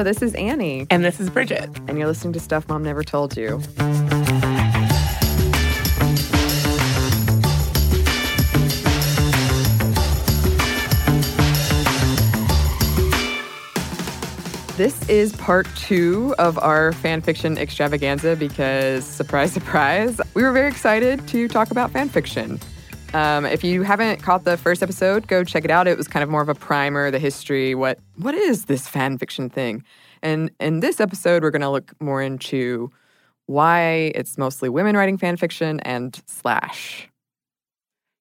Hello, this is Annie. And this is Bridget. And you're listening to Stuff Mom Never Told You. This is part two of our fanfiction extravaganza because, surprise, surprise, we were very excited to talk about fanfiction. If you haven't caught the first episode, go check it out. It was kind of more of a primer, the history, what is this fanfiction thing? And in this episode, we're going to look more into why it's mostly women writing fanfiction and slash.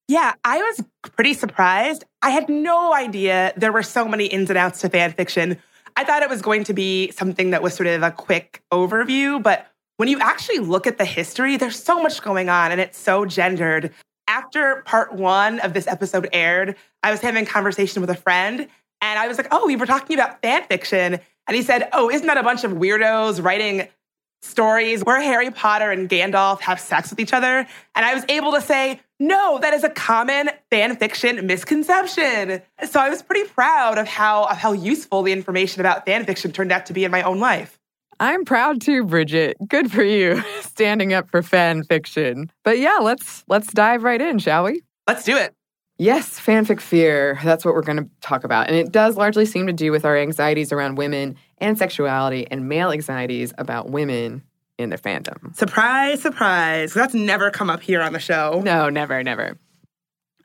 Yeah, I was pretty surprised. I had no idea there were so many ins and outs to fanfiction. I thought it was going to be something that was sort of a quick overview, but when you actually look at the history, there's so much going on and it's so gendered. After part one of this episode aired, I was having a conversation with a friend and I was like, oh, we were talking about fan fiction. And he said, oh, isn't that a bunch of weirdos writing stories where Harry Potter and Gandalf have sex with each other? And I was able to say, no, that is a common fan fiction misconception. So I was pretty proud of how useful the information about fan fiction turned out to be in my own life. I'm proud too, Bridget. Good for you, standing up for fan fiction. But yeah, let's dive right in, shall we? Let's do it. Yes, fanfic fear. That's what we're going to talk about. And it does largely seem to do with our anxieties around women and sexuality and male anxieties about women in their fandom. Surprise, surprise. That's never come up here on the show. No, never, never.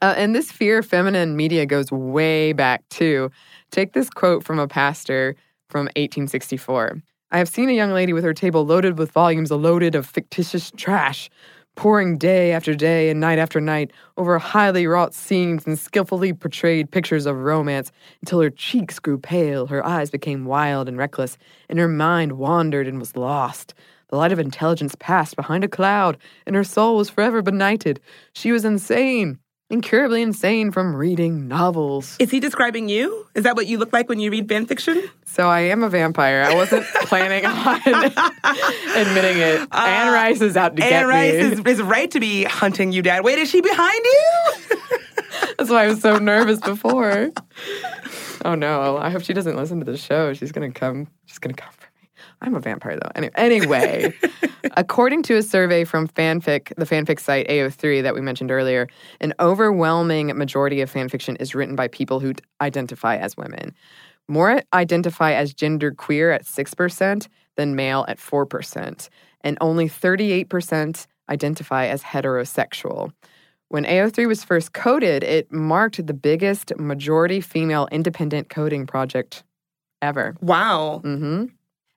And this fear of feminine media goes way back, too. Take this quote from a pastor from 1864. I have seen a young lady with her table loaded with volumes loaded of fictitious trash, pouring day after day and night after night over highly wrought scenes and skillfully portrayed pictures of romance until her cheeks grew pale, her eyes became wild and reckless, and her mind wandered and was lost. The light of intelligence passed behind a cloud, and her soul was forever benighted. She was insane, incurably insane from reading novels. Is he describing you? Is that what you look like when you read fan fiction? So I am a vampire. I wasn't planning on admitting it. Anne Rice is out to get me. Anne Rice is right to be hunting you down. Wait, is she behind you? That's why I was so nervous before. Oh, no. I hope she doesn't listen to the show. She's going to come. She's going to come. I'm a vampire, though. Anyway, according to a survey from the fanfic site AO3 that we mentioned earlier, an overwhelming majority of fanfiction is written by people who identify as women. More identify as genderqueer at 6% than male at 4%, and only 38% identify as heterosexual. When AO3 was first coded, it marked the biggest majority female independent coding project ever. Wow. Mm-hmm.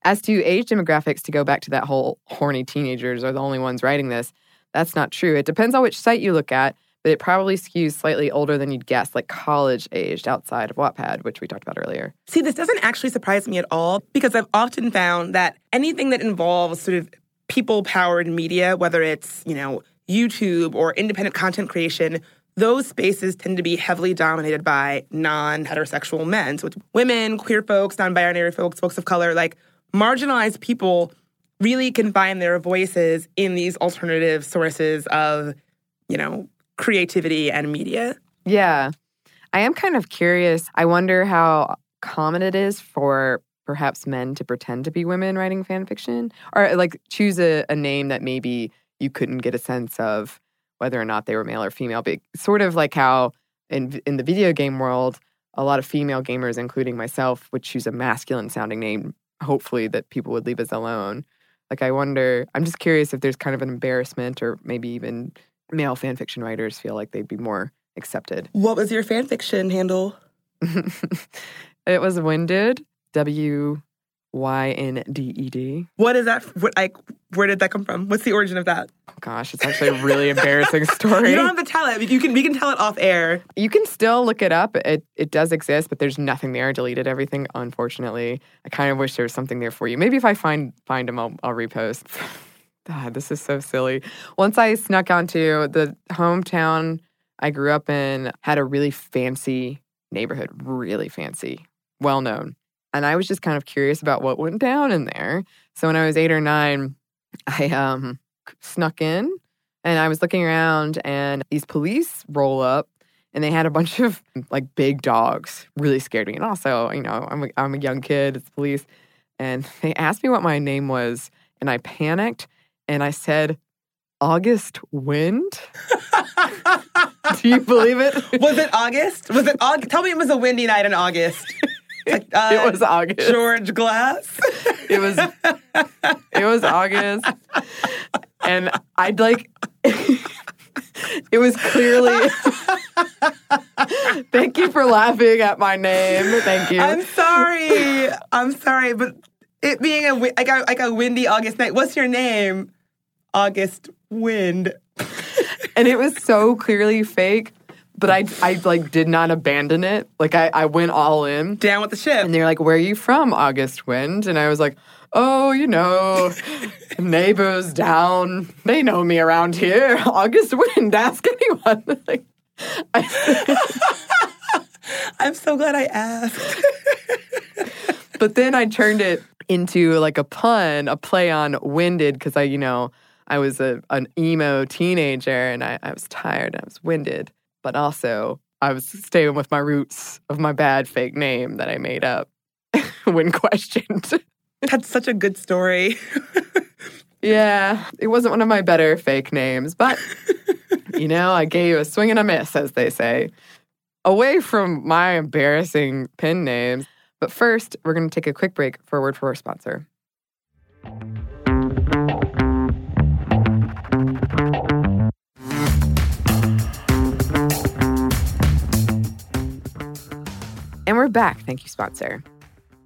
As to age demographics, to go back to that whole horny teenagers are the only ones writing this, that's not true. It depends on which site you look at, but it probably skews slightly older than you'd guess, like college-aged outside of Wattpad, which we talked about earlier. See, this doesn't actually surprise me at all because I've often found that anything that involves sort of people-powered media, whether it's, YouTube or independent content creation, those spaces tend to be heavily dominated by non-heterosexual men. So with women, queer folks, non-binary folks, folks of color, marginalized people really can find their voices in these alternative sources of, creativity and media. Yeah. I am kind of curious. I wonder how common it is for perhaps men to pretend to be women writing fan fiction or choose a name that maybe you couldn't get a sense of whether or not they were male or female. But sort of like how in the video game world, a lot of female gamers, including myself, would choose a masculine sounding name. Hopefully that people would leave us alone. I wonder, I'm just curious if there's kind of an embarrassment or maybe even male fanfiction writers feel like they'd be more accepted. What was your fanfiction handle? It was Winded, WYNDED. What is that? Where did that come from? What's the origin of that? Oh, gosh, it's actually a really embarrassing story. You don't have to tell it. We can tell it off air. You can still look it up. It does exist, but there's nothing there. I deleted everything, unfortunately. I kind of wish there was something there for you. Maybe if I find them, I'll repost. God, this is so silly. Once I snuck onto the hometown I grew up in, had a really fancy neighborhood, really fancy, well-known. And I was just kind of curious about what went down in there. So when I was 8 or 9, I snuck in and I was looking around and these police roll up and they had a bunch of big dogs. Really scared me. And also, I'm a young kid. It's police. and they asked me what my name was, and I panicked, and I said, August Wind? Do you believe it? Was it August? Was it August? Tell me it was a windy night in August. Like, it was August. George Glass. It was August. And I'd like... It was clearly... Thank you for laughing at my name. Thank you. I'm sorry, but it being a windy August night, what's your name? August Wind. And it was so clearly fake, but I did not abandon it. Like, I went all in. Down with the ship. And they're like, where are you from, August Wind? And I was like, oh, you know, neighbors down. They know me around here. August Wind, ask anyone. Like, I'm so glad I asked. But then I turned it into like a pun, a play on winded, because I was an emo teenager and I was tired and I was winded. But also, I was staying with my roots of my bad fake name that I made up when questioned. That's such a good story. Yeah, it wasn't one of my better fake names, but... I gave a swing and a miss, as they say. Away from my embarrassing pen names. But first, we're going to take a quick break for a word from our sponsor. And we're back. Thank you, sponsor.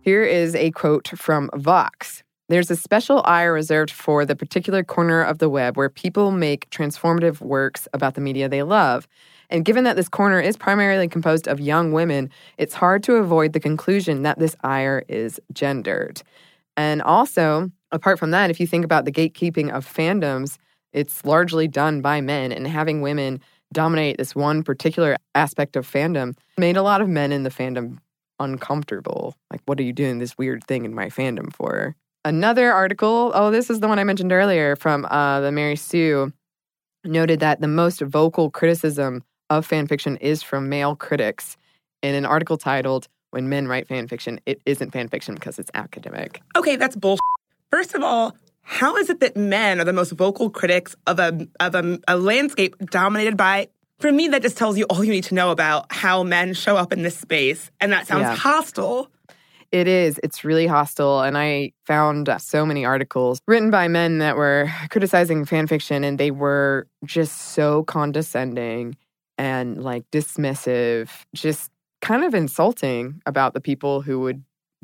Here is a quote from Vox. There's a special eye reserved for the particular corner of the web where people make transformative works about the media they love. And given that this corner is primarily composed of young women, it's hard to avoid the conclusion that this ire is gendered. And also, apart from that, if you think about the gatekeeping of fandoms, it's largely done by men, and having women dominate this one particular aspect of fandom made a lot of men in the fandom uncomfortable. Like, what are you doing this weird thing in my fandom for? Another article, this is the one I mentioned earlier from the Mary Sue, noted that the most vocal criticism of fanfiction is from male critics in an article titled, When Men Write Fanfiction, It Isn't Fanfiction Because It's Academic. Okay, that's bullshit. First of all, how is it that men are the most vocal critics of a landscape dominated by... For me, that just tells you all you need to know about how men show up in this space, and that sounds hostile. It is. It's really hostile. And I found so many articles written by men that were criticizing fanfiction, and they were just so condescending and like dismissive, just kind of insulting about the people who would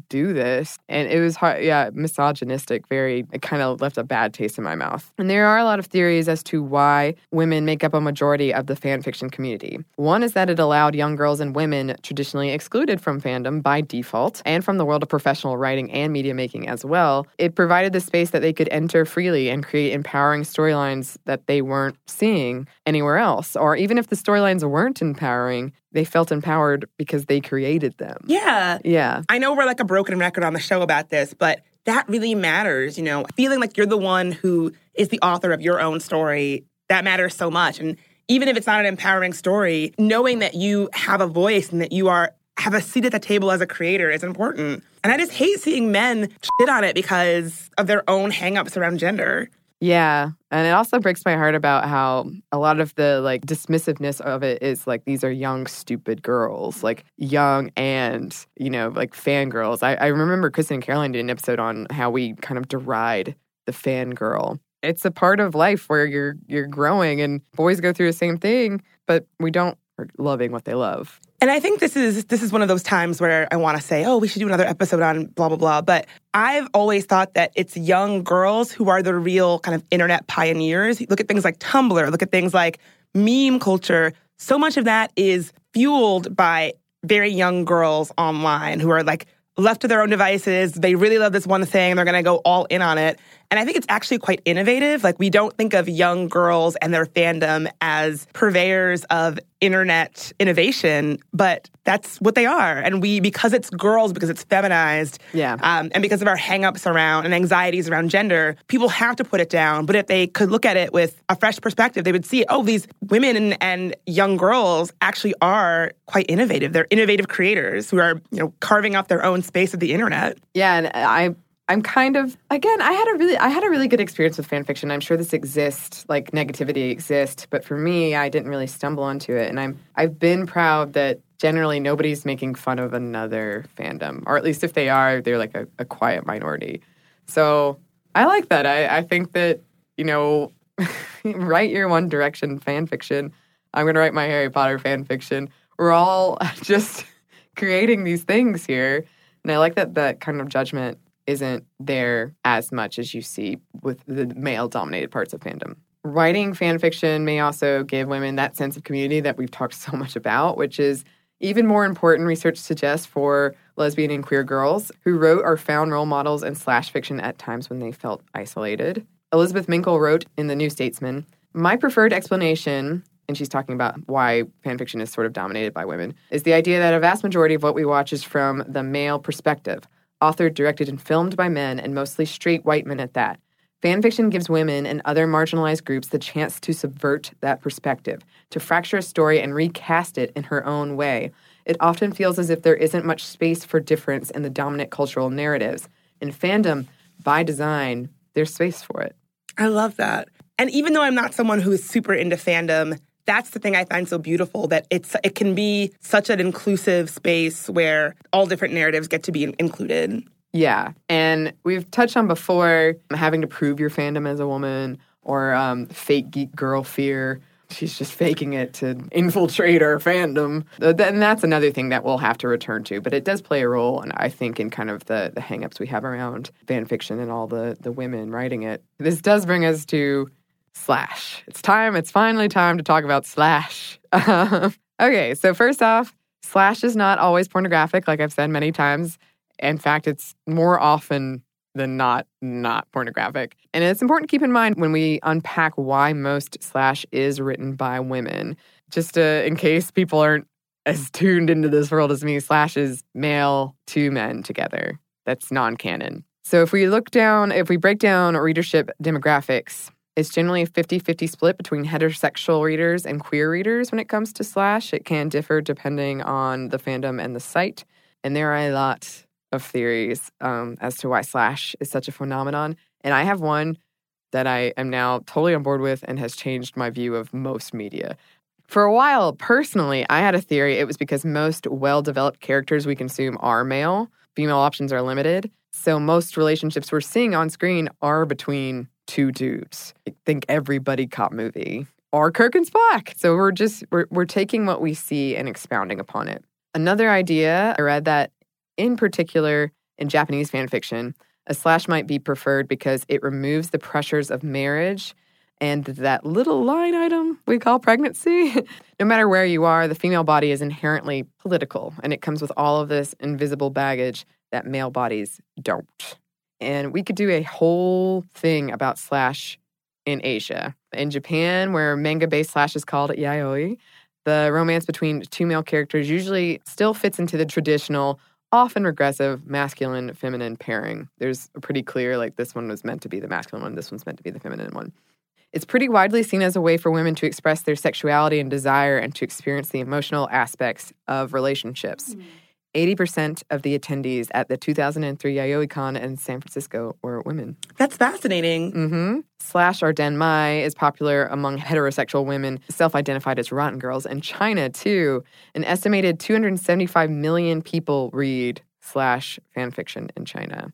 do this. And it was hard, misogynistic, it kind of left a bad taste in my mouth. And there are a lot of theories as to why women make up a majority of the fanfiction community. One is that it allowed young girls and women traditionally excluded from fandom by default and from the world of professional writing and media making as well. It provided the space that they could enter freely and create empowering storylines that they weren't seeing anywhere else. Or even if the storylines weren't empowering, they felt empowered because they created them. Yeah. Yeah. I know we're like a broken record on the show about this, but that really matters, Feeling like you're the one who is the author of your own story, that matters so much. And even if it's not an empowering story, knowing that you have a voice and that you have a seat at the table as a creator is important. And I just hate seeing men shit on it because of their own hang-ups around gender. Yeah, and it also breaks my heart about how a lot of the, dismissiveness of it is, these are young, stupid girls. Young and, fangirls. I remember Kristen and Caroline did an episode on how we kind of deride the fangirl. It's a part of life where you're growing, and boys go through the same thing, but we don't loving what they love. And I think this is one of those times where I want to say, we should do another episode on blah, blah, blah. But I've always thought that it's young girls who are the real kind of internet pioneers. Look at things like Tumblr. Look at things like meme culture. So much of that is fueled by very young girls online who are left to their own devices. They really love this one thing. They're going to go all in on it. And I think it's actually quite innovative. We don't think of young girls and their fandom as purveyors of internet innovation, but that's what they are. And because it's girls, because it's feminized, and because of our hang-ups around and anxieties around gender, people have to put it down. But if they could look at it with a fresh perspective, they would see, these women and young girls actually are quite innovative. They're innovative creators who are, carving out their own space of the internet. Yeah, and I I'm kind of, again, I had a really good experience with fan fiction. I'm sure this exists, like negativity exists, but for me, I didn't really stumble onto it. And I've been proud that generally nobody's making fun of another fandom, or at least if they are, they're like a quiet minority. So I like that. I think that, you know, write your One Direction fan fiction. I'm going to write my Harry Potter fan fiction. We're all just creating these things here. And I like that that kind of judgment isn't there as much as you see with the male-dominated parts of fandom. Writing fan fiction may also give women that sense of community that we've talked so much about, which is even more important, research suggests, for lesbian and queer girls who wrote or found role models in slash fiction at times when they felt isolated. Elizabeth Minkle wrote in The New Statesman, "My preferred explanation," and she's talking about why fanfiction is sort of dominated by women, "is the idea that a vast majority of what we watch is from the male perspective, authored, directed, and filmed by men, and mostly straight white men at that. Fanfiction gives women and other marginalized groups the chance to subvert that perspective, to fracture a story and recast it in her own way. It often feels as if there isn't much space for difference in the dominant cultural narratives. In fandom, by design, there's space for it." I love that. And even though I'm not someone who is super into fandom, that's the thing I find so beautiful, that it can be such an inclusive space where all different narratives get to be included. Yeah, and we've touched on before having to prove your fandom as a woman, or fake geek girl fear. She's just faking it to infiltrate our fandom. And that's another thing that we'll have to return to. But it does play a role, and I think, in kind of the hang-ups we have around fan fiction and all the women writing it. This does bring us to Slash. It's finally time to talk about Slash. Okay, so first off, Slash is not always pornographic, like I've said many times. In fact, it's more often than not pornographic. And it's important to keep in mind when we unpack why most Slash is written by women. Just in case people aren't as tuned into this world as me, Slash is male, two men together. That's non-canon. So if we break down readership demographics, it's generally a 50-50 split between heterosexual readers and queer readers when it comes to Slash. It can differ depending on the fandom and the site. And there are a lot of theories as to why Slash is such a phenomenon. And I have one that I am now totally on board with and has changed my view of most media. For a while, personally, I had a theory it was because most well-developed characters we consume are male. Female options are limited. So most relationships we're seeing on screen are between two dudes. I think every buddy cop movie, or Kirk and Spock. So we're taking what we see and expounding upon it. Another idea I read that, in particular, in Japanese fan fiction, a slash might be preferred because it removes the pressures of marriage and that little line item we call pregnancy. No matter where you are, the female body is inherently political, and it comes with all of this invisible baggage that male bodies don't. And we could do a whole thing about slash in Asia. In Japan, where manga-based slash is called yaoi, the romance between two male characters usually still fits into the traditional, often regressive, masculine-feminine pairing. There's a pretty clear, like, this one was meant to be the masculine one, this one's meant to be the feminine one. It's pretty widely seen as a way for women to express their sexuality and desire and to experience the emotional aspects of relationships. 80% of the attendees at the 2003 Yaoicon in San Francisco were women. That's fascinating. Mm-hmm. Slash, or Danmei, is popular among heterosexual women self-identified as rotten girls. In China, too, an estimated 275 million people read slash fanfiction in China.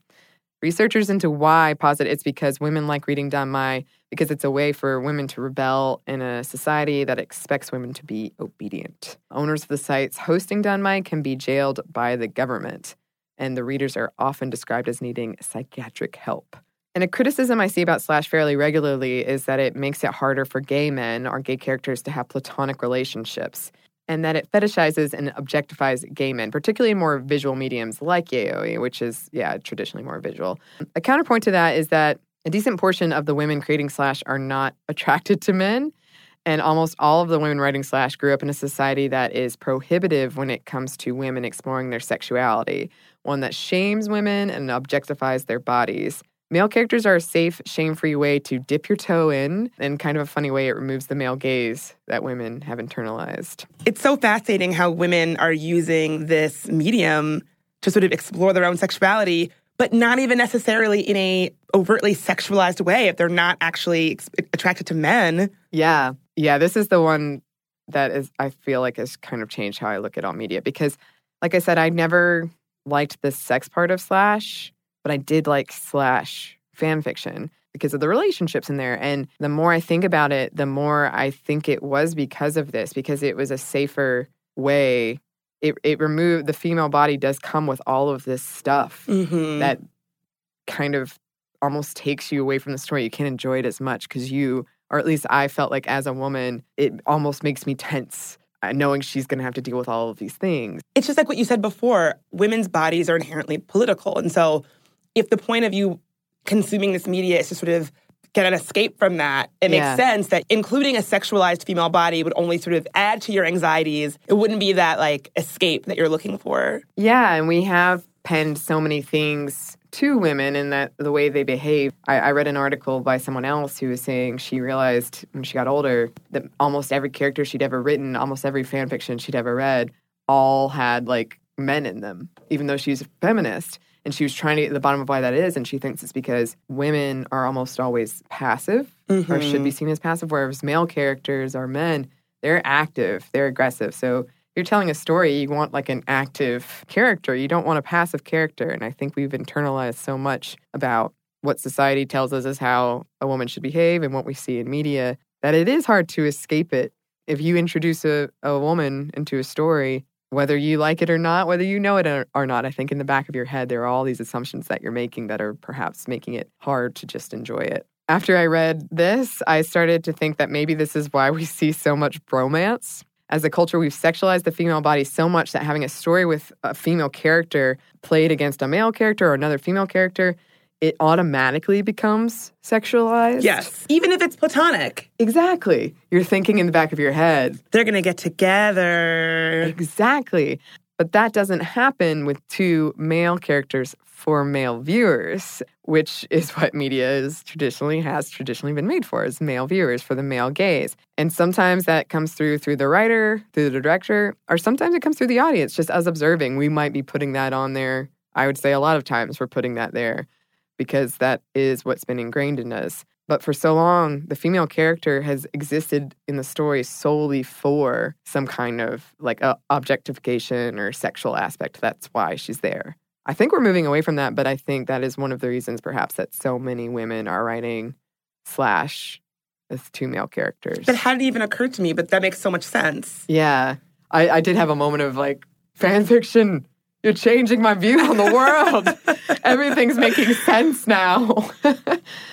Researchers into why posit it's because women like reading Danmei because it's a way for women to rebel in a society that expects women to be obedient. Owners of the sites hosting Danmei can be jailed by the government, and the readers are often described as needing psychiatric help. And a criticism I see about Slash fairly regularly is that it makes it harder for gay men or gay characters to have platonic relationships, and that it fetishizes and objectifies gay men, particularly in more visual mediums like yaoi, which is, traditionally more visual. A counterpoint to that is that a decent portion of the women creating Slash are not attracted to men, and almost all of the women writing Slash grew up in a society that is prohibitive when it comes to women exploring their sexuality, one that shames women and objectifies their bodies. Male characters are a safe, shame-free way to dip your toe in kind of a funny way it removes the male gaze that women have internalized. It's so fascinating how women are using this medium to sort of explore their own sexuality, but not even necessarily in a overtly sexualized way if they're not actually attracted to men. Yeah. Yeah, this is the one that is, I feel like, has kind of changed how I look at all media. Because, like I said, I never liked the sex part of Slash, but I did like Slash fan fiction because of the relationships in there. And the more I think about it, the more I think it was because of this, because it was a safer way. It removed, the female body does come with all of this stuff that kind of almost takes you away from the story. You can't enjoy it as much because you, or at least I felt like as a woman, it almost makes me tense knowing she's going to have to deal with all of these things. It's just like what you said before. Women's bodies are inherently political. And so if the point of you consuming this media is to sort of get an escape from that, it makes sense that including a sexualized female body would only sort of add to your anxieties. It wouldn't be that, like, escape that you're looking for. Yeah, and we have penned so many things to women and that the way they behave. I read an article by someone else who was saying she realized when she got older that almost every character she'd ever written, almost every fan fiction she'd ever read, all had, like, men in them, even though she's a feminist. And she was trying to get to the bottom of why that is, and she thinks it's because women are almost always passive or should be seen as passive, whereas male characters are men. They're active. They're aggressive. So if you're telling a story, you want, like, an active character. You don't want a passive character. And I think we've internalized so much about what society tells us is how a woman should behave and what we see in media that it is hard to escape it. If you introduce a woman into a story, whether you like it or not, whether you know it or not, I think in the back of your head, there are all these assumptions that you're making that are perhaps making it hard to just enjoy it. After I read this, I started to think that maybe this is why we see so much bromance. As a culture, we've sexualized the female body so much that having a story with a female character played against a male character or another female character, it automatically becomes sexualized. Yes. Even if it's platonic. Exactly. You're thinking in the back of your head, they're going to get together. Exactly. But that doesn't happen with two male characters for male viewers, which is what media has traditionally been made for, is male viewers, for the male gaze. And sometimes that comes through the writer, through the director, or sometimes it comes through the audience, just us observing. We might be putting that on there. I would say a lot of times we're putting that there, because that is what's been ingrained in us. But for so long, the female character has existed in the story solely for some kind of, like, objectification or sexual aspect. That's why she's there. I think we're moving away from that, but I think that is one of the reasons perhaps that so many women are writing Slash as two male characters. That hadn't even occurred to me, but that makes so much sense. Yeah. I did have a moment of, like, fan fiction. You're changing my view on the world. Everything's making sense now.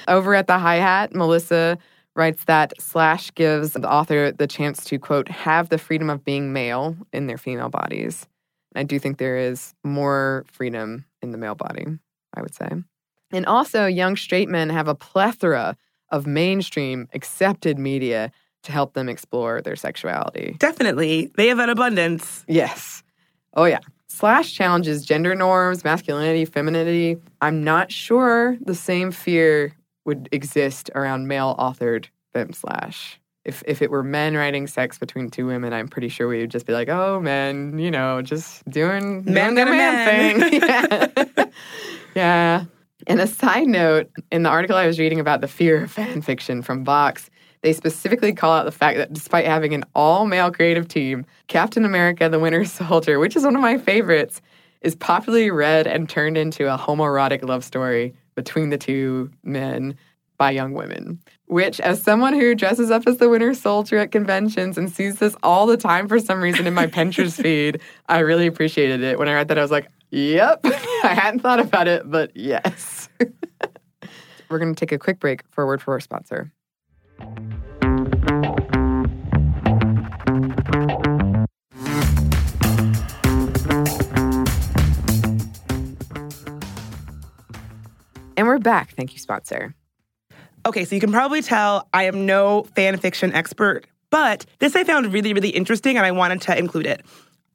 Over at the Hi-Hat, Melissa writes that Slash gives the author the chance to, quote, have the freedom of being male in their female bodies. I do think there is more freedom in the male body, I would say. And also, young straight men have a plethora of mainstream accepted media to help them explore their sexuality. Definitely. They have an abundance. Yes. Oh, yeah. Slash challenges gender norms, masculinity, femininity. I'm not sure the same fear would exist around male-authored femme slash. If it were men writing sex between two women, I'm pretty sure we would just be like, oh, men, you know, just doing man thing. Yeah. Yeah. And a side note, in the article I was reading about the fear of fan fiction from Vox, they specifically call out the fact that despite having an all-male creative team, Captain America, the Winter Soldier, which is one of my favorites, is popularly read and turned into a homoerotic love story between the two men by young women. Which, as someone who dresses up as the Winter Soldier at conventions and sees this all the time for some reason in my Pinterest feed, I really appreciated it. When I read that, I was like, yep, I hadn't thought about it, but yes. We're going to take a quick break for a word from our sponsor. And we're back. Thank you, sponsor. Okay, so you can probably tell I am no fan fiction expert, but this I found really, really interesting, and I wanted to include it.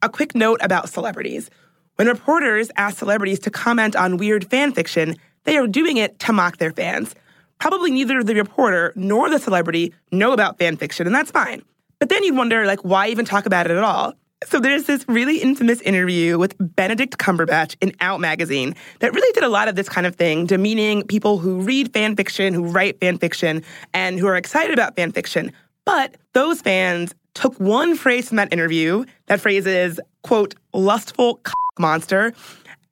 A quick note about celebrities. When reporters ask celebrities to comment on weird fan fiction, they are doing it to mock their fans. Probably neither the reporter nor the celebrity know about fan fiction, and that's fine. But then you'd wonder, like, why even talk about it at all? So there's this really infamous interview with Benedict Cumberbatch in Out magazine that really did a lot of this kind of thing, demeaning people who read fan fiction, who write fan fiction, and who are excited about fan fiction. But those fans took one phrase from that interview, that phrase is, quote, lustful monster,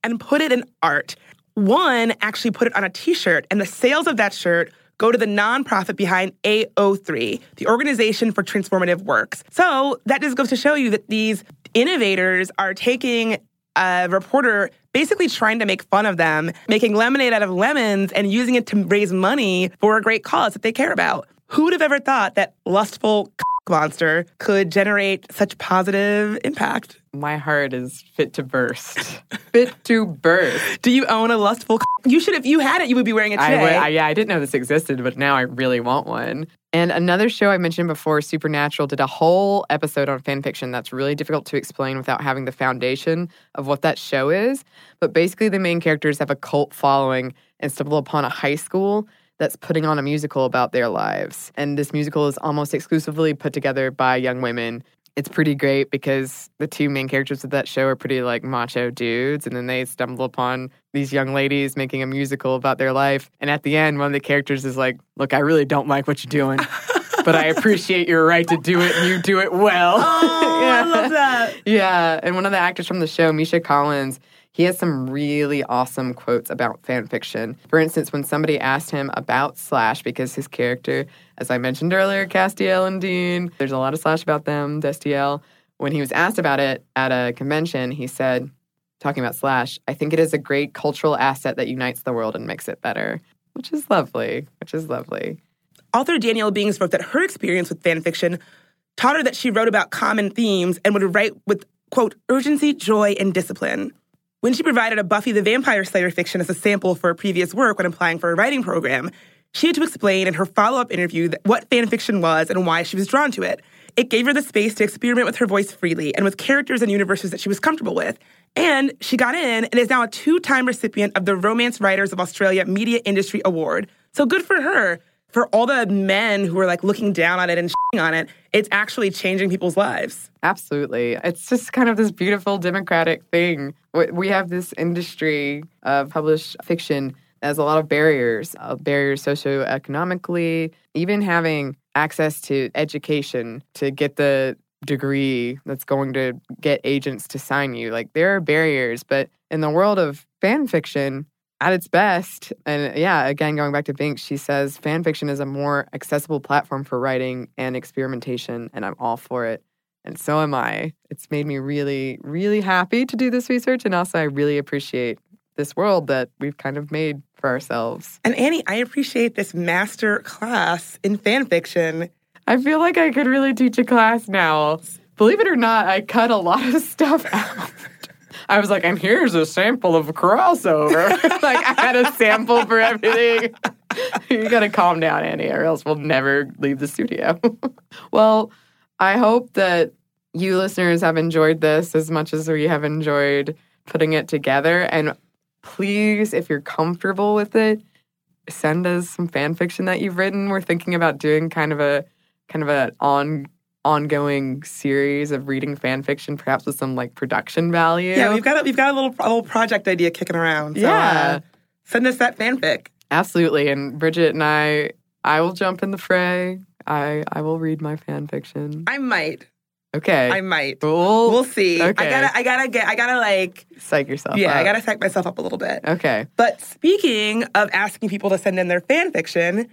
and put it in art. One actually put it on a T-shirt, and the sales of that shirt go to the nonprofit behind AO3, the Organization for Transformative Works. So that just goes to show you that these innovators are taking a reporter basically trying to make fun of them, making lemonade out of lemons and using it to raise money for a great cause that they care about. Who would have ever thought that lustful monster could generate such positive impact? My heart is fit to burst. Fit to burst. Do you own a lustful You should. If you had it, you would be wearing it today. I didn't know this existed, but now I really want one. And another show I mentioned before, Supernatural, did a whole episode on fan fiction that's really difficult to explain without having the foundation of what that show is. But basically, the main characters have a cult following and stumble upon a high school that's putting on a musical about their lives. And this musical is almost exclusively put together by young women. It's pretty great because the two main characters of that show are pretty, like, macho dudes, and then they stumble upon these young ladies making a musical about their life. And at the end, one of the characters is like, look, I really don't like what you're doing, but I appreciate your right to do it, and you do it well. Oh, yeah. I love that. Yeah, and one of the actors from the show, Misha Collins, he has some really awesome quotes about fan fiction. For instance, when somebody asked him about Slash, because his character, as I mentioned earlier, Castiel and Dean, there's a lot of Slash about them, Destiel. When he was asked about it at a convention, he said, talking about Slash, I think it is a great cultural asset that unites the world and makes it better, which is lovely, which is lovely. Author Danielle Bing spoke that her experience with fan fiction taught her that she wrote about common themes and would write with, quote, urgency, joy, and discipline. When she provided a Buffy the Vampire Slayer fiction as a sample for her previous work when applying for a writing program, she had to explain in her follow-up interview what fan fiction was and why she was drawn to it. It gave her the space to experiment with her voice freely and with characters and universes that she was comfortable with. And she got in and is now a two-time recipient of the Romance Writers of Australia Media Industry Award. So good for her. For all the men who are, like, looking down on it and shitting on it, it's actually changing people's lives. Absolutely. It's just kind of this beautiful democratic thing. We have this industry of published fiction that has a lot of barriers socioeconomically, even having access to education to get the degree that's going to get agents to sign you. Like, there are barriers, but in the world of fan fiction, at its best, and yeah, again, going back to Bink, she says, fan fiction is a more accessible platform for writing and experimentation, and I'm all for it. And so am I. It's made me really, really happy to do this research, and also I really appreciate this world that we've kind of made for ourselves. And Annie, I appreciate this master class in fan fiction. I feel like I could really teach a class now. Believe it or not, I cut a lot of stuff out. I was like, and here's a sample of a crossover. Like, I had a sample for everything. You got to calm down, Annie, or else we'll never leave the studio. Well, I hope that you listeners have enjoyed this as much as we have enjoyed putting it together. And please, if you're comfortable with it, send us some fan fiction that you've written. We're thinking about doing kind of an ongoing series of reading fan fiction, perhaps with some, like, production value. Yeah, we've got a little project idea kicking around. So, yeah. Send us that fanfic. Absolutely. And Bridget and I will jump in the fray. I will read my fan fiction. I might. Okay. I might. We'll see. Okay. I gotta psych yourself up. Yeah, I gotta psych myself up a little bit. Okay. But speaking of asking people to send in their fan fiction,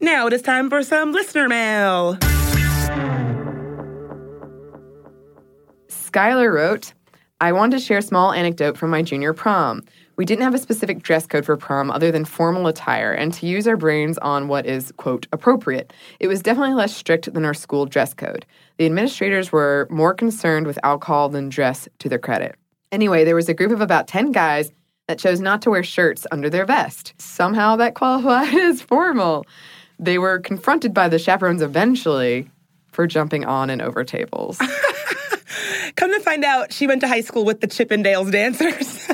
now it is time for some listener mail. Skylar wrote, I wanted to share a small anecdote from my junior prom. We didn't have a specific dress code for prom other than formal attire and to use our brains on what is, quote, appropriate. It was definitely less strict than our school dress code. The administrators were more concerned with alcohol than dress, to their credit. Anyway, there was a group of about 10 guys that chose not to wear shirts under their vest. Somehow that qualified as formal. They were confronted by the chaperones eventually for jumping on and over tables. Come to find out, she went to high school with the Chippendales dancers.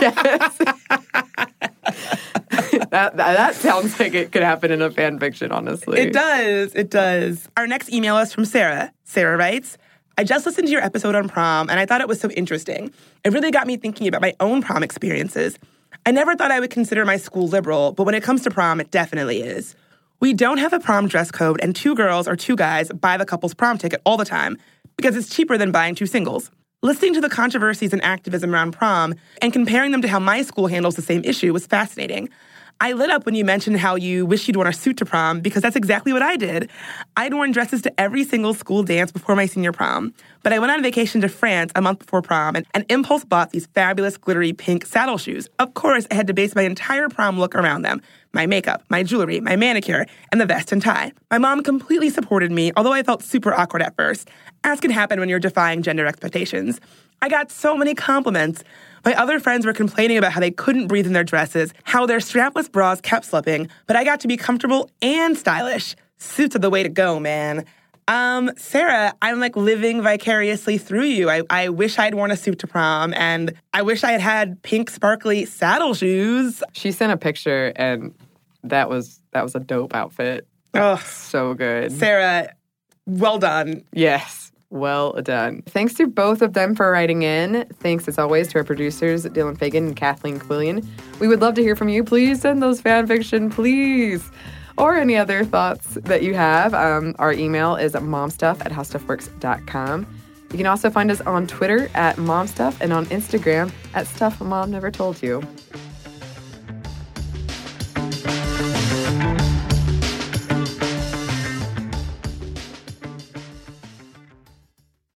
Yes. that sounds like it could happen in a fan fiction, honestly. It does. Our next email is from Sarah. Sarah writes, I just listened to your episode on prom, and I thought it was so interesting. It really got me thinking about my own prom experiences. I never thought I would consider my school liberal, but when it comes to prom, it definitely is. We don't have a prom dress code, and two girls or two guys buy the couple's prom ticket all the time because it's cheaper than buying two singles. Listening to the controversies and activism around prom and comparing them to how my school handles the same issue was fascinating. I lit up when you mentioned how you wish you'd worn a suit to prom because that's exactly what I did. I'd worn dresses to every single school dance before my senior prom, but I went on vacation to France a month before prom and impulse bought these fabulous glittery pink saddle shoes. Of course, I had to base my entire prom look around them, my makeup, my jewelry, my manicure, and the vest and tie. My mom completely supported me, although I felt super awkward at first, as can happen when you're defying gender expectations. I got so many compliments. My other friends were complaining about how they couldn't breathe in their dresses, how their strapless bras kept slipping, but I got to be comfortable and stylish. Suits are the way to go, man. Sarah, I'm like living vicariously through you. I wish I'd worn a suit to prom, and I wish I had had pink, sparkly saddle shoes. She sent a picture, and that was a dope outfit. Oh, so good. Sarah, well done. Yes. Well done. Thanks to both of them for writing in. Thanks, as always, to our producers, Dylan Fagan and Kathleen Quillian. We would love to hear from you. Please send those fan fiction, please. Or any other thoughts that you have. Our email is momstuff@howstuffworks.com. You can also find us on Twitter @momstuff and on Instagram @stuffmomnevertoldyou.